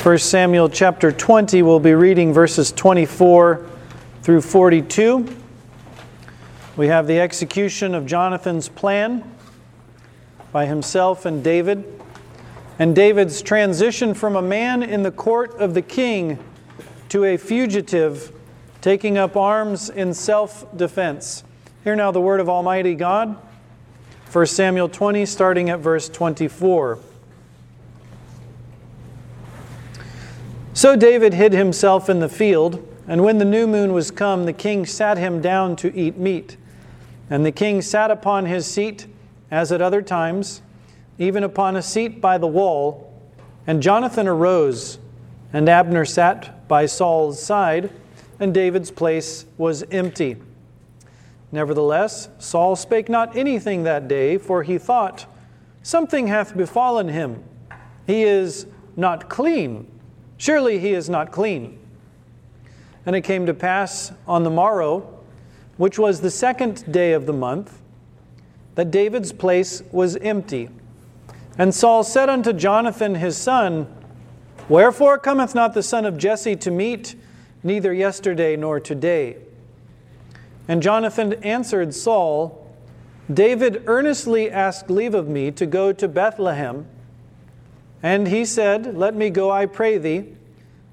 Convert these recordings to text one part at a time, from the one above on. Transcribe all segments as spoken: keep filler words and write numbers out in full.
First Samuel chapter twenty, we'll be reading verses twenty-four through forty-two. We have the execution of Jonathan's plan by himself and David, and David's transition from a man in the court of the king to a fugitive taking up arms in self-defense. Hear now the word of Almighty God. First Samuel twenty, starting at verse twenty-four. So David hid himself in the field, and when the new moon was come, the king sat him down to eat meat. And the king sat upon his seat, as at other times, even upon a seat by the wall. And Jonathan arose, and Abner sat by Saul's side, and David's place was empty. Nevertheless, Saul spake not anything that day, for he thought, something hath befallen him. He is not clean. Surely he is not clean. And it came to pass on the morrow, which was the second day of the month, that David's place was empty. And Saul said unto Jonathan his son, Wherefore cometh not the son of Jesse to meat, neither yesterday nor today? And Jonathan answered Saul, David earnestly asked leave of me to go to Bethlehem. And he said, Let me go, I pray thee,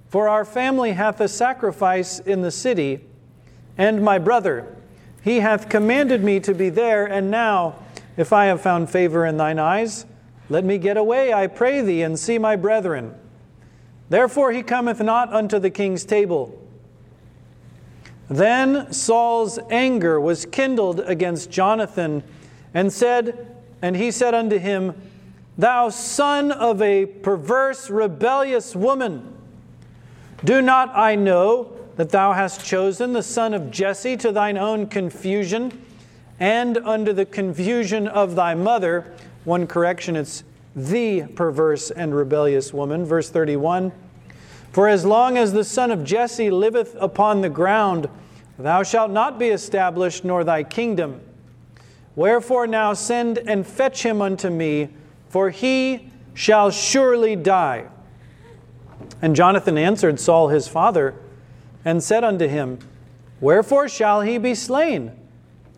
for our family hath a sacrifice in the city, and my brother, he hath commanded me to be there, and now, if I have found favor in thine eyes, let me get away, I pray thee, and see my brethren. Therefore he cometh not unto the king's table. Then Saul's anger was kindled against Jonathan, and said, and he said unto him, Thou son of a perverse, rebellious woman, do not I know that thou hast chosen the son of Jesse to thine own confusion, and under the confusion of thy mother? One correction, it's the perverse and rebellious woman. Verse thirty-one. For as long as the son of Jesse liveth upon the ground, thou shalt not be established, nor thy kingdom. Wherefore now send and fetch him unto me, for he shall surely die. And Jonathan answered Saul his father, and said unto him, Wherefore shall he be slain?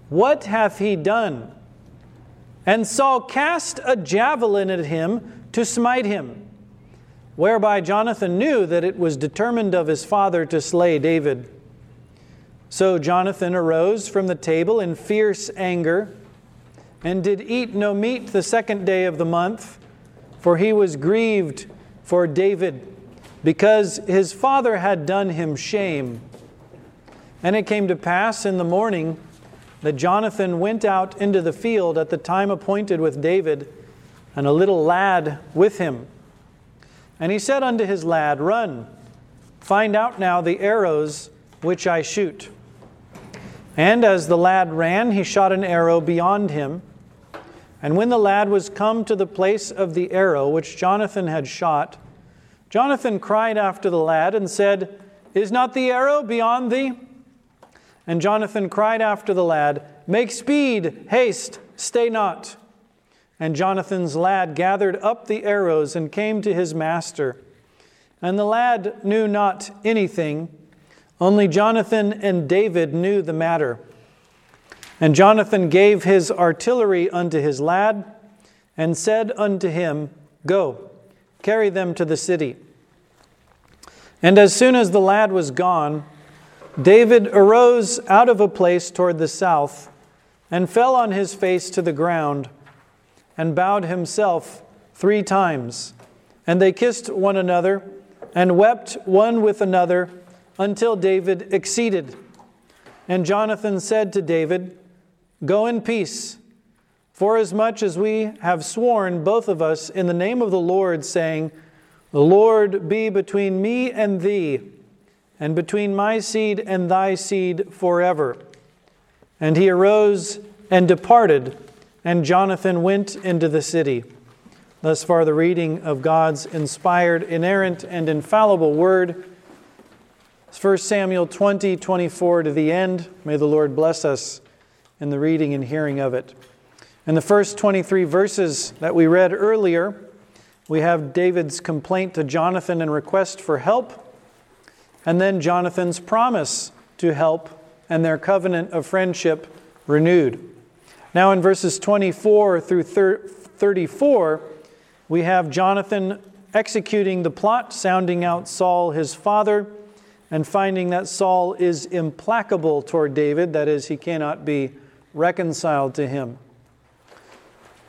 What hath he done? And Saul cast a javelin at him to smite him, whereby Jonathan knew that it was determined of his father to slay David. So Jonathan arose from the table in fierce anger, and did eat no meat the second day of the month, for he was grieved for David, because his father had done him shame. And it came to pass in the morning that Jonathan went out into the field at the time appointed with David, and a little lad with him. And he said unto his lad, Run, find out now the arrows which I shoot. And as the lad ran, he shot an arrow beyond him. And when the lad was come to the place of the arrow which Jonathan had shot, Jonathan cried after the lad and said, Is not the arrow beyond thee? And Jonathan cried after the lad, Make speed, haste, stay not. And Jonathan's lad gathered up the arrows and came to his master. And the lad knew not anything, only Jonathan and David knew the matter. And Jonathan gave his artillery unto his lad, and said unto him, Go, carry them to the city. And as soon as the lad was gone, David arose out of a place toward the south, and fell on his face to the ground, and bowed himself three times. And they kissed one another, and wept one with another, until David exceeded. And Jonathan said to David, Go in peace, forasmuch as we have sworn, both of us, in the name of the Lord, saying, The Lord be between me and thee, and between my seed and thy seed forever. And he arose and departed, and Jonathan went into the city. Thus far the reading of God's inspired, inerrant, and infallible word. First Samuel twenty, twenty-four to the end. May the Lord bless us in the reading and hearing of it. In the first twenty-three verses that we read earlier, We have David's complaint to Jonathan and request for help, and then Jonathan's promise to help and their covenant of friendship renewed. Now in verses twenty-four through thirty-four, we have Jonathan executing the plot, sounding out Saul, his father, and finding that Saul is implacable toward David, that is, he cannot be reconciled to him.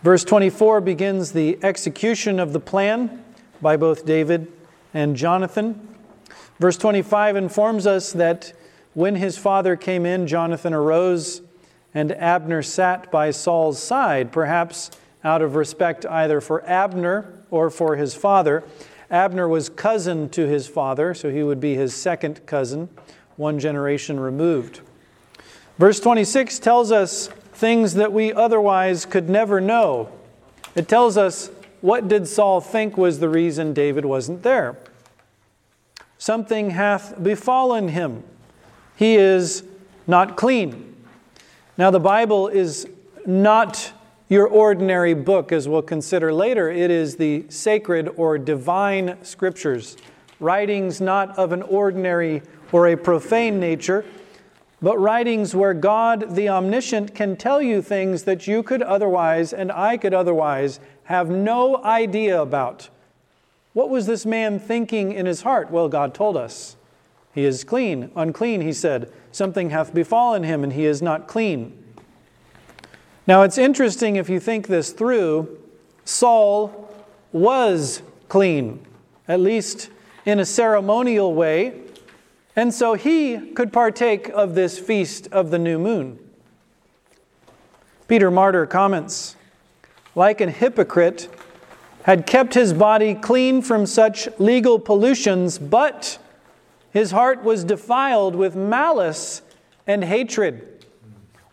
Verse twenty-four begins the execution of the plan by both David and Jonathan. Verse twenty-five informs us that when his father came in, Jonathan arose and Abner sat by Saul's side, perhaps out of respect either for Abner or for his father. Abner was cousin to his father, so he would be his second cousin, one generation removed. Verse twenty-six tells us things that we otherwise could never know. It tells us what did Saul think was the reason David wasn't there. Something hath befallen him. He is not clean. Now, the Bible is not your ordinary book, as we'll consider later. It is the sacred or divine scriptures, writings not of an ordinary or a profane nature, but writings where God, the omniscient, can tell you things that you could otherwise and I could otherwise have no idea about. What was this man thinking in his heart? Well, God told us. He is clean, unclean, he said. Something hath befallen him, and he is not clean. Now, it's interesting if you think this through. Saul was clean, at least in a ceremonial way, and so he could partake of this feast of the new moon. Peter Martyr comments, like an hypocrite, had kept his body clean from such legal pollutions, but his heart was defiled with malice and hatred.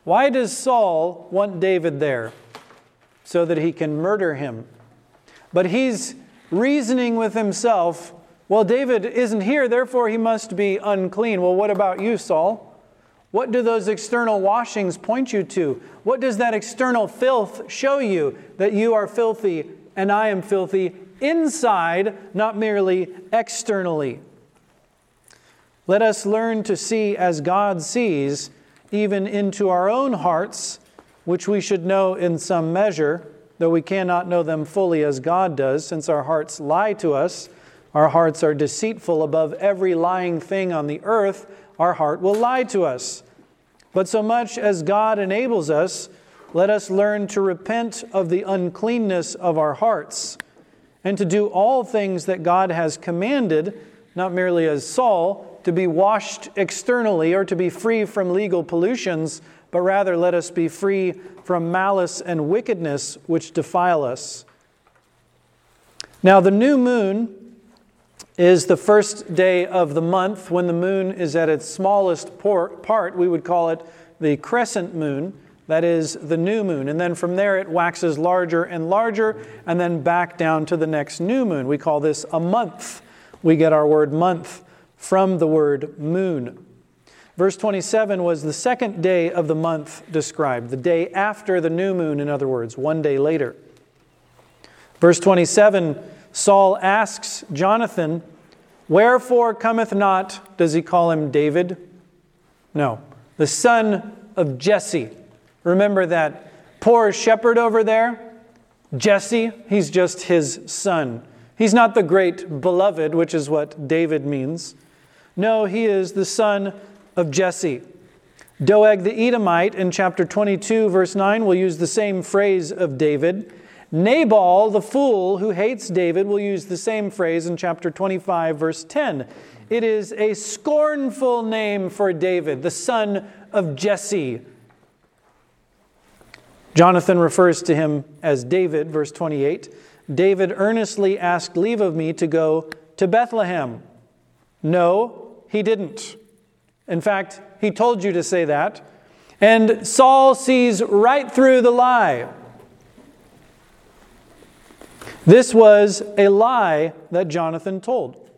Why does Saul want David there? So that he can murder him. But he's reasoning with himself, well, David isn't here, therefore he must be unclean. Well, what about you, Saul? What do those external washings point you to? What does that external filth show you? That you are filthy and I am filthy inside, not merely externally. Let us learn to see as God sees, even into our own hearts, which we should know in some measure, though we cannot know them fully as God does, since our hearts lie to us. Our hearts are deceitful above every lying thing on the earth. Our heart will lie to us. But so much as God enables us, let us learn to repent of the uncleanness of our hearts and to do all things that God has commanded, not merely as Saul, to be washed externally or to be free from legal pollutions, but rather let us be free from malice and wickedness which defile us. Now the new moon is the first day of the month when the moon is at its smallest part. We would call it the crescent moon, that is the new moon. And then from there it waxes larger and larger and then back down to the next new moon. We call this a month. We get our word month from the word moon. Verse twenty-seven was the second day of the month described, the day after the new moon, in other words, one day later. Verse twenty-seven, Saul asks Jonathan, wherefore cometh not, does he call him David? No, the son of Jesse. Remember that poor shepherd over there? Jesse, he's just his son. He's not the great beloved, which is what David means. No, he is the son of Jesse. Doeg the Edomite in chapter twenty-two, verse nine, will use the same phrase of David. Nabal, the fool who hates David, will use the same phrase in chapter twenty-five, verse ten. It is a scornful name for David, the son of Jesse. Jonathan refers to him as David, verse twenty-eight. David earnestly asked leave of me to go to Bethlehem. No, he didn't. In fact, he told you to say that. And Saul sees right through the lie. This was a lie that Jonathan told.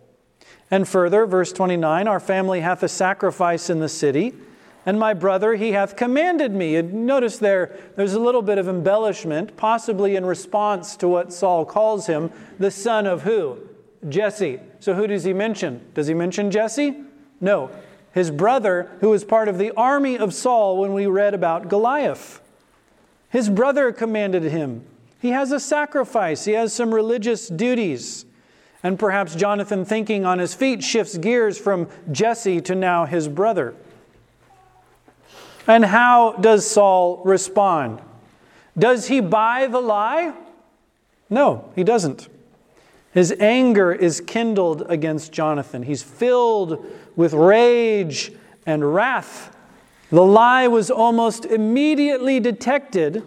And further, verse twenty-nine, our family hath a sacrifice in the city, and my brother he hath commanded me." And notice there, there's a little bit of embellishment, possibly in response to what Saul calls him, the son of who? Jesse. So who does he mention? Does he mention Jesse? No. His brother, who was part of the army of Saul when we read about Goliath. His brother commanded him. He has a sacrifice. He has some religious duties. And perhaps Jonathan, thinking on his feet, shifts gears from Jesse to now his brother. And how does Saul respond? Does he buy the lie? No, he doesn't. His anger is kindled against Jonathan. He's filled with rage and wrath. The lie was almost immediately detected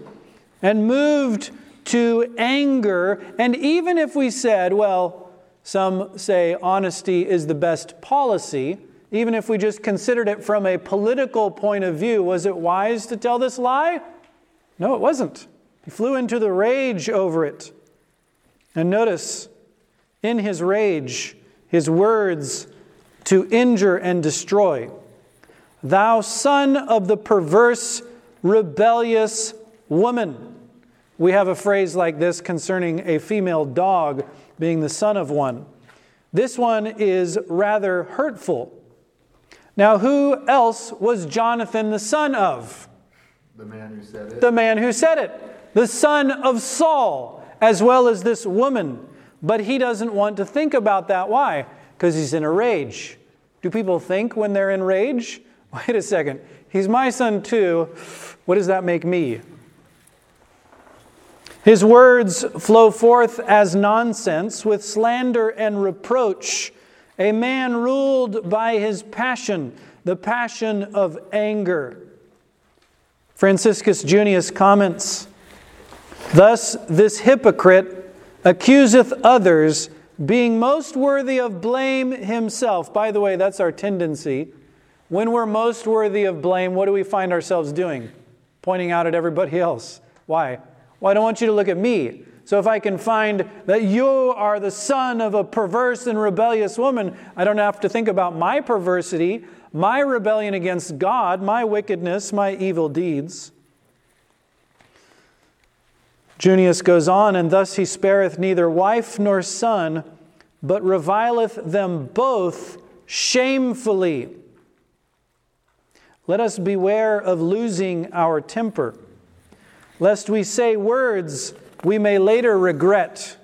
and moved to anger. And even if we said, well, some say honesty is the best policy, even if we just considered it from a political point of view, was it wise to tell this lie? No, it wasn't. He flew into the rage over it. And notice, in his rage, his words to injure and destroy. "Thou son of the perverse, rebellious woman." We have a phrase like this concerning a female dog being the son of one. This one is rather hurtful. Now, who else was Jonathan the son of? The man who said it. The man who said it. The son of Saul, as well as this woman. But he doesn't want to think about that. Why? Because he's in a rage. Do people think when they're in rage? Wait a second. He's my son too. What does that make me? His words flow forth as nonsense with slander and reproach. A man ruled by his passion, the passion of anger. Franciscus Junius comments, "Thus this hypocrite accuseth others, being most worthy of blame himself." By the way, that's our tendency. When we're most worthy of blame, what do we find ourselves doing? Pointing out at everybody else. Why? Well, I don't want you to look at me. So if I can find that you are the son of a perverse and rebellious woman, I don't have to think about my perversity, my rebellion against God, my wickedness, my evil deeds. Junius goes on, "And thus he spareth neither wife nor son, but revileth them both shamefully." Let us beware of losing our temper, lest we say words we may later regret.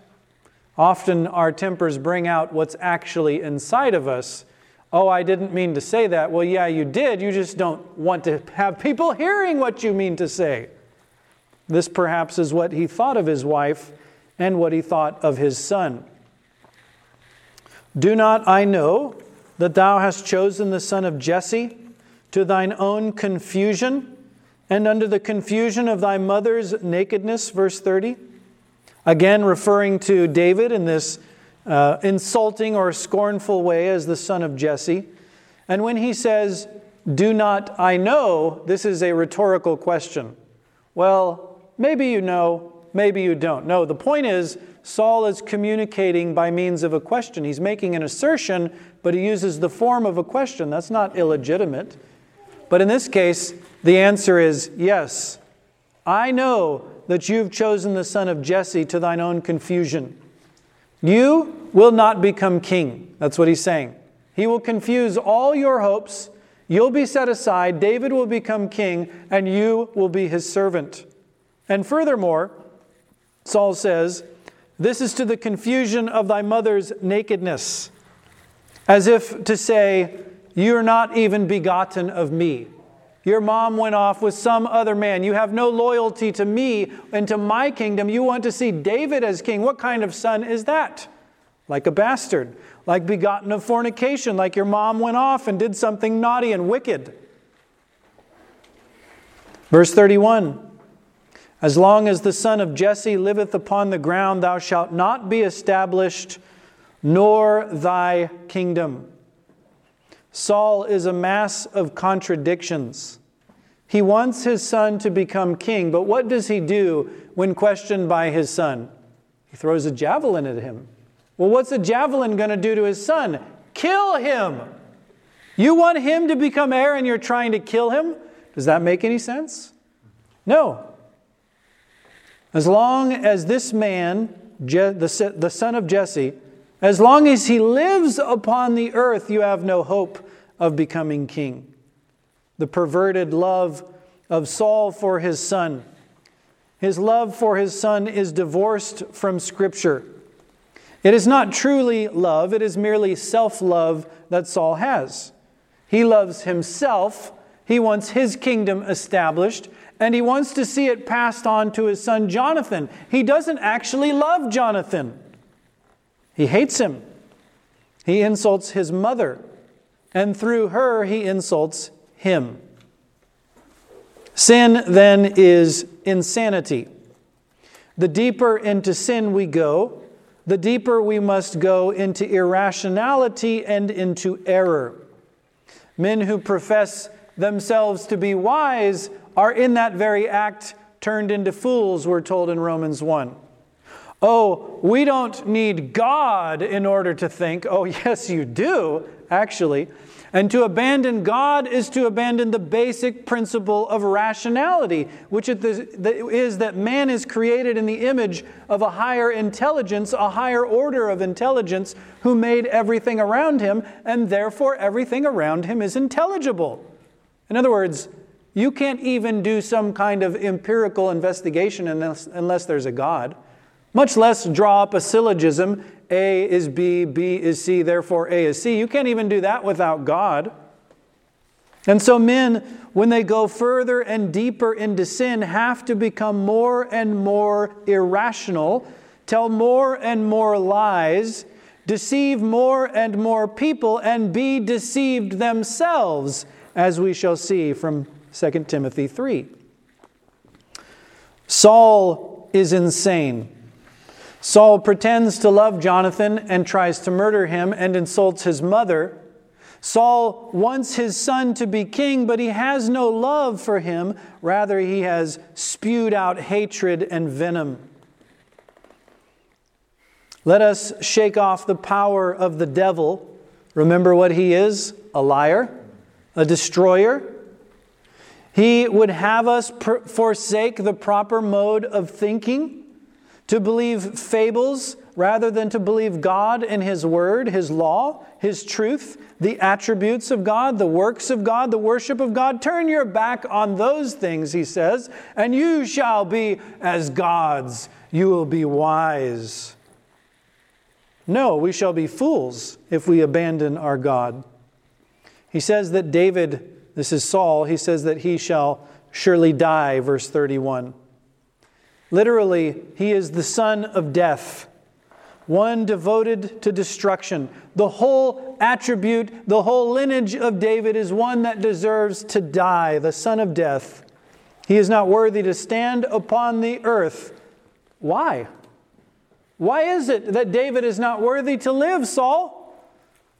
Often our tempers bring out what's actually inside of us. "Oh, I didn't mean to say that." Well, yeah, you did. You just don't want to have people hearing what you mean to say. This perhaps is what he thought of his wife and what he thought of his son. "Do not I know that thou hast chosen the son of Jesse to thine own confusion, and under the confusion of thy mother's nakedness?" Verse thirty. Again, referring to David in this uh, insulting or scornful way as the son of Jesse. And when he says, "Do not I know," this is a rhetorical question. Well, maybe you know, maybe you don't. No, the point is, Saul is communicating by means of a question. He's making an assertion, but he uses the form of a question. That's not illegitimate. But in this case, the answer is, "Yes, I know that you've chosen the son of Jesse to thine own confusion. You will not become king." That's what he's saying. He will confuse all your hopes. You'll be set aside. David will become king, and you will be his servant. And furthermore, Saul says, "This is to the confusion of thy mother's nakedness," as if to say, "You're not even begotten of me. Your mom went off with some other man. You have no loyalty to me and to my kingdom. You want to see David as king. What kind of son is that? Like a bastard, like begotten of fornication, like your mom went off and did something naughty and wicked." Verse thirty-one. "As long as the son of Jesse liveth upon the ground, thou shalt not be established, nor thy kingdom." Saul is a mass of contradictions. He wants his son to become king, but what does he do when questioned by his son? He throws a javelin at him. Well, what's a javelin going to do to his son? Kill him! You want him to become heir and you're trying to kill him? Does that make any sense? No. As long as this man, Je- the, the son of Jesse, as long as he lives upon the earth, you have no hope of becoming king. The perverted love of Saul for his son. His love for his son is divorced from Scripture. It is not truly love, it is merely self-love that Saul has. He loves himself, he wants his kingdom established, and he wants to see it passed on to his son Jonathan. He doesn't actually love Jonathan. He hates him. He insults his mother, and through her he insults him. Sin, then, is insanity. The deeper into sin we go, the deeper we must go into irrationality and into error. Men who profess themselves to be wise are in that very act turned into fools, we're told in Romans one. Oh, we don't need God in order to think. Oh, yes, you do, actually. And to abandon God is to abandon the basic principle of rationality, which is that man is created in the image of a higher intelligence, a higher order of intelligence, who made everything around him, and therefore everything around him is intelligible. In other words, you can't even do some kind of empirical investigation unless, unless there's a God, much less draw up a syllogism. A is B, B is C, therefore A is C. You can't even do that without God. And so men, when they go further and deeper into sin, have to become more and more irrational, tell more and more lies, deceive more and more people, and be deceived themselves, as we shall see from Second Timothy three. Saul is insane. Saul pretends to love Jonathan and tries to murder him and insults his mother. Saul wants his son to be king, but he has no love for him. Rather, he has spewed out hatred and venom. Let us shake off the power of the devil. Remember what he is? A liar, a destroyer. He would have us per- forsake the proper mode of thinking, to believe fables rather than to believe God and His Word, His law, His truth, the attributes of God, the works of God, the worship of God. Turn your back on those things, he says, and you shall be as gods. You will be wise. No, we shall be fools if we abandon our God. He says that David, this is Saul, he says that he shall surely die, verse thirty-one. Literally, he is the son of death, one devoted to destruction. The whole attribute, the whole lineage of David is one that deserves to die, the son of death. He is not worthy to stand upon the earth. Why? Why is it that David is not worthy to live, Saul?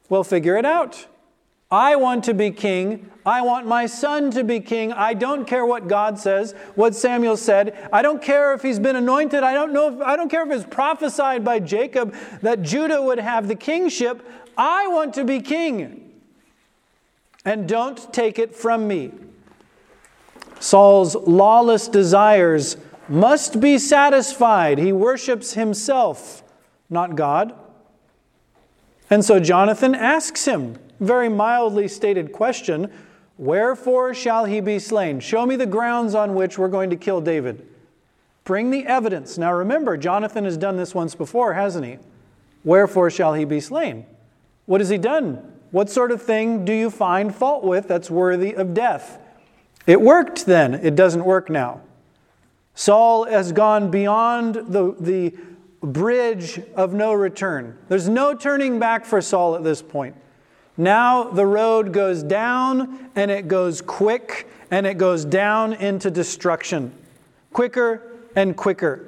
Well, figure it out. I want to be king. I want my son to be king. I don't care what God says, what Samuel said. I don't care if he's been anointed. I don't know if, I don't care if it's prophesied by Jacob that Judah would have the kingship. I want to be king. And don't take it from me. Saul's lawless desires must be satisfied. He worships himself, not God. And so Jonathan asks him, very mildly stated question, wherefore shall he be slain? Show me the grounds on which we're going to kill David. Bring the evidence. Now remember, Jonathan has done this once before, hasn't he? Wherefore shall he be slain? What has he done? What sort of thing do you find fault with that's worthy of death? It worked then. It doesn't work now. Saul has gone beyond the, the bridge of no return. There's no turning back for Saul at this point. Now the road goes down, and it goes quick, and it goes down into destruction. Quicker and quicker.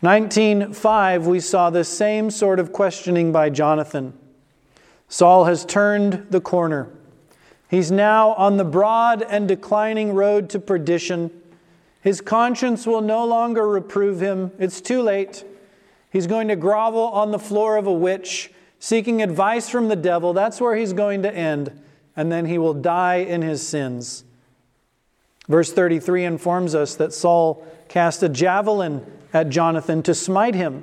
nineteen five, we saw the same sort of questioning by Jonathan. Saul has turned the corner. He's now on the broad and declining road to perdition. His conscience will no longer reprove him. It's too late. He's going to grovel on the floor of a witch, seeking advice from the devil. That's where he's going to end, and then he will die in his sins. Verse thirty-three informs us that Saul cast a javelin at Jonathan to smite him.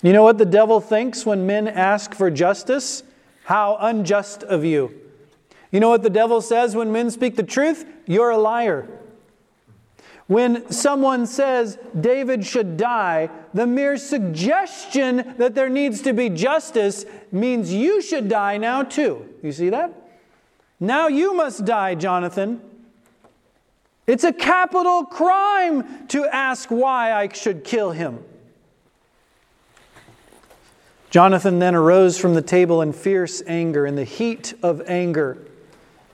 You know what the devil thinks when men ask for justice? How unjust of you. You know what the devil says when men speak the truth? You're a liar. When someone says David should die, the mere suggestion that there needs to be justice means you should die now too. You see that? Now you must die, Jonathan. It's a capital crime to ask why I should kill him. Jonathan then arose from the table in fierce anger, in the heat of anger,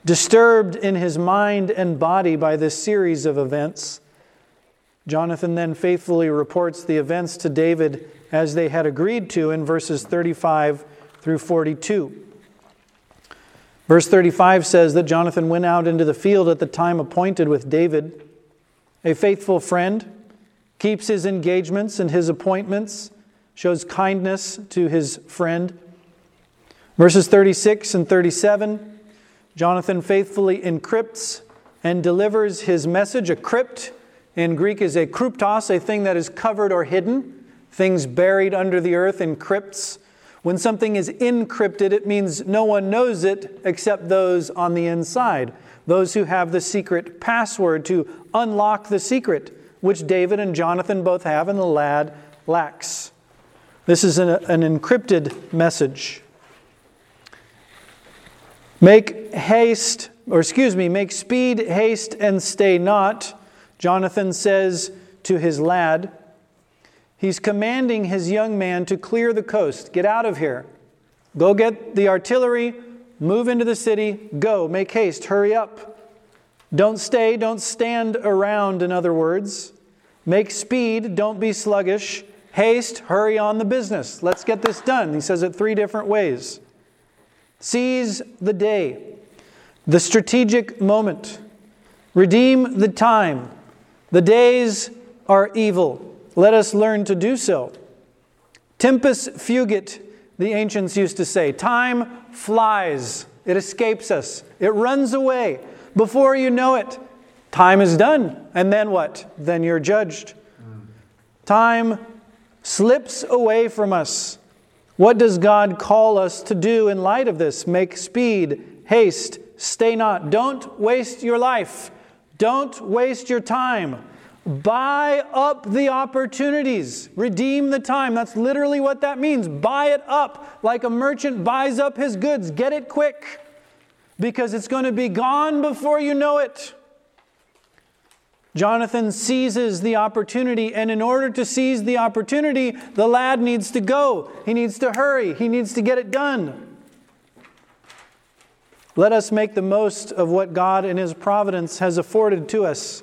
disturbed in his mind and body by this series of events. Jonathan then faithfully reports the events to David as they had agreed to in verses thirty-five through forty-two. Verse thirty-five says that Jonathan went out into the field at the time appointed with David. A faithful friend keeps his engagements and his appointments, shows kindness to his friend. Verses thirty-six and thirty-seven, Jonathan faithfully encrypts and delivers his message. A crypt in Greek is a kryptos, a thing that is covered or hidden, things buried under the earth in crypts. When something is encrypted, it means no one knows it except those on the inside, those who have the secret password to unlock the secret, which David and Jonathan both have and the lad lacks. This is an, an encrypted message. Make haste, or excuse me, make speed, haste, and stay not, Jonathan says to his lad. He's commanding his young man to clear the coast. Get out of here. Go get the artillery. Move into the city. Go. Make haste. Hurry up. Don't stay. Don't stand around, in other words. Make speed. Don't be sluggish. Haste. Hurry on the business. Let's get this done. He says it three different ways. Seize the day, the strategic moment. Redeem the time. The days are evil. Let us learn to do so. Tempus fugit, the ancients used to say. Time flies. It escapes us. It runs away. Before you know it, time is done. And then what? Then you're judged. Time slips away from us. What does God call us to do in light of this? Make speed, haste, stay not. Don't waste your life. Don't waste your time. Buy up the opportunities. Redeem the time. That's literally what that means. Buy it up like a merchant buys up his goods. Get it quick because it's going to be gone before you know it. Jonathan seizes the opportunity, and in order to seize the opportunity, the lad needs to go. He needs to hurry. He needs to get it done. Let us make the most of what God in His providence has afforded to us.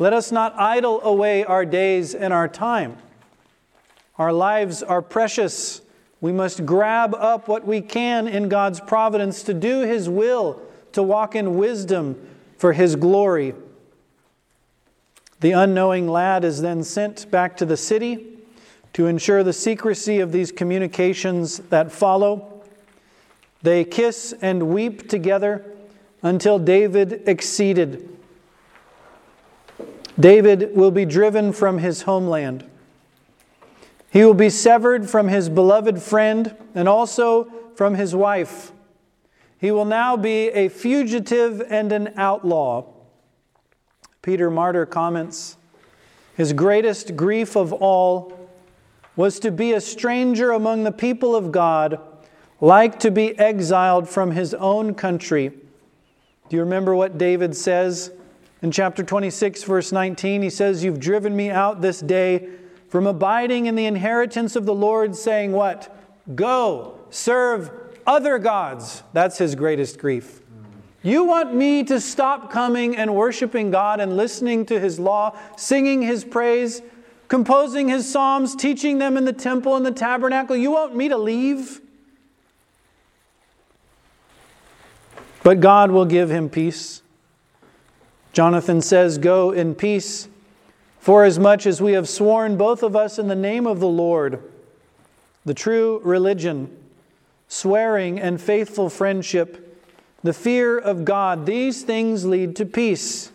Let us not idle away our days and our time. Our lives are precious. We must grab up what we can in God's providence to do His will, to walk in wisdom for His glory. The unknowing lad is then sent back to the city to ensure the secrecy of these communications that follow. They kiss and weep together until David exceeded. David will be driven from his homeland. He will be severed from his beloved friend and also from his wife. He will now be a fugitive and an outlaw. Peter Martyr comments, his greatest grief of all was to be a stranger among the people of God, like to be exiled from his own country. Do you remember what David says? In chapter twenty-six, verse nineteen, he says, "You've driven me out this day from abiding in the inheritance of the Lord," saying what? "Go, serve other gods." That's his greatest grief. You want me to stop coming and worshiping God and listening to His law, singing His praise, composing His psalms, teaching them in the temple and the tabernacle. You want me to leave? But God will give him peace. Jonathan says, "Go in peace, for as much as we have sworn both of us in the name of the Lord." The true religion swearing and faithful friendship, the fear of God, these things lead to peace.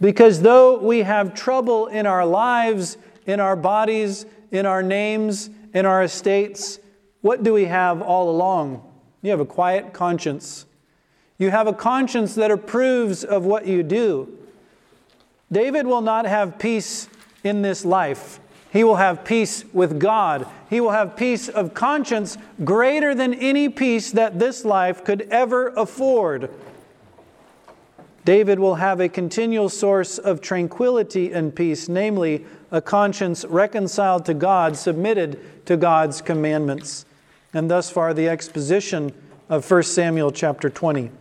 Because though we have trouble in our lives, in our bodies, in our names, in our estates, what do we have all along? You have a quiet conscience. You have a conscience that approves of what you do. David will not have peace in this life. He will have peace with God. He will have peace of conscience greater than any peace that this life could ever afford. David will have a continual source of tranquility and peace, namely a conscience reconciled to God, submitted to God's commandments. And thus far the exposition of First Samuel chapter twenty.